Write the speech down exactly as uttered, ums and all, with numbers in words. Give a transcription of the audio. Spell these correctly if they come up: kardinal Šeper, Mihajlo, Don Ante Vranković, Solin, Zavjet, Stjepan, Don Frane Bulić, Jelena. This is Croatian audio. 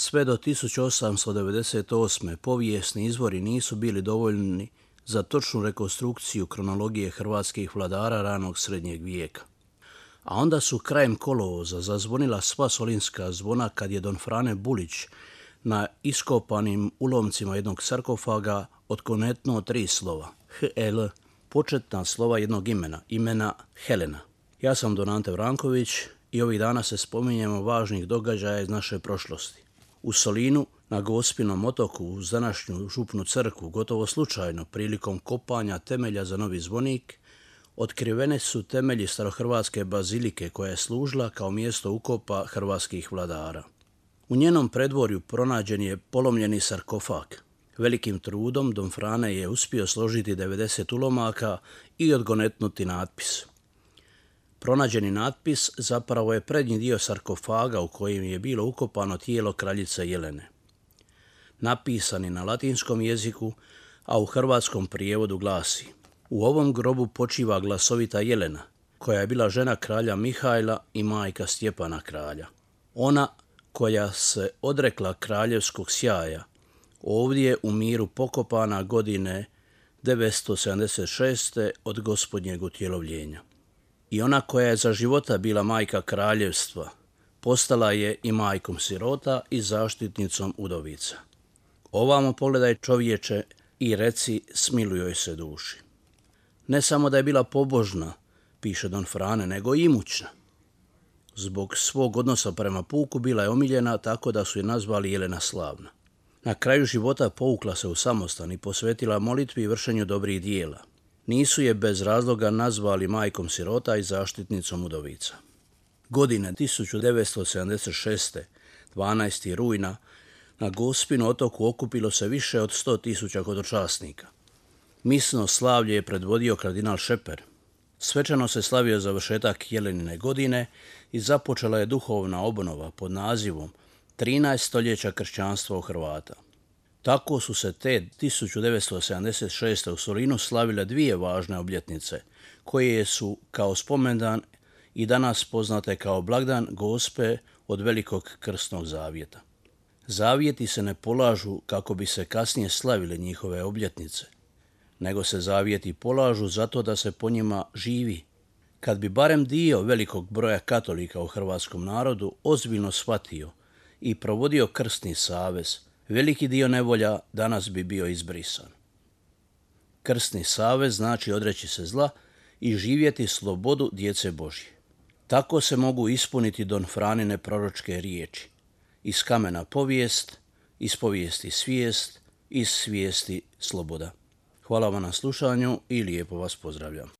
Sve do tisuću osamsto devedeset osme. povijesni izvori nisu bili dovoljni za točnu rekonstrukciju kronologije hrvatskih vladara ranog srednjeg vijeka. A onda su krajem kolovoza zazvonila sva solinska zvona kad je Don Frane Bulić na iskopanim ulomcima jednog sarkofaga otkonetnuo tri slova. H L, početna slova jednog imena, imena Helena. Ja sam Don Ante Vranković i ovih dana se spominjemo važnih događaja iz naše prošlosti. U Solinu, na Gospinom otoku, uz današnju župnu crkvu, gotovo slučajno, prilikom kopanja temelja za novi zvonik, otkrivene su temelji starohrvatske bazilike koja je služila kao mjesto ukopa hrvatskih vladara. U njenom predvorju pronađen je polomljeni sarkofag. Velikim trudom Don Frane je uspio složiti devedeset ulomaka i odgonetnuti natpis. Pronađeni natpis zapravo je prednji dio sarkofaga u kojem je bilo ukopano tijelo kraljice Jelene. Napisan je na latinskom jeziku, a u hrvatskom prijevodu glasi: u ovom grobu počiva glasovita Jelena, koja je bila žena kralja Mihajla i majka Stjepana kralja. Ona koja se odrekla kraljevskog sjaja, ovdje u miru pokopana godine devetsto sedamdeset šeste. od gospodnjeg utjelovljenja. I ona koja je za života bila majka kraljevstva, postala je i majkom sirota i zaštitnicom udovica. Ovamo pogledaj, čovječe, i reci, smilujoj se duši. Ne samo da je bila pobožna, piše Don Frane, nego i imućna. Zbog svog odnosa prema puku bila je omiljena, tako da su je nazvali Jelena Slavna. Na kraju života povukla se u samostan i posvetila molitvi i vršenju dobrih dijela. Nisu je bez razloga nazvali majkom sirota i zaštitnicom udovica. Godine tisuću devetsto sedamdeset šeste. dvanaestog rujna na Gospinu otoku okupilo se više od sto tisuća hodočasnika. Misno slavlje je predvodio kardinal Šeper. Svečano se slavio završetak Jelenine godine i započela je duhovna obnova pod nazivom trinaest stoljeća kršćanstva u Hrvata. Tako su se te tisuću devetsto sedamdeset šeste. u Solinu slavile dvije važne obljetnice, koje su kao spomendan i danas poznate kao blagdan Gospe od velikog krsnog zavjeta. Zavjeti se ne polažu kako bi se kasnije slavile njihove obljetnice, nego se zavjeti polažu zato da se po njima živi. Kad bi barem dio velikog broja katolika u hrvatskom narodu ozbiljno shvatio i provodio krsni savez, veliki dio nevolja danas bi bio izbrisan. Krsni savez znači odreći se zla i živjeti slobodu djece Božje. Tako se mogu ispuniti Don Franine proročke riječi: iz kamena povijest, iz povijesti svijest, iz svijesti sloboda. Hvala vam na slušanju i lijepo vas pozdravljam.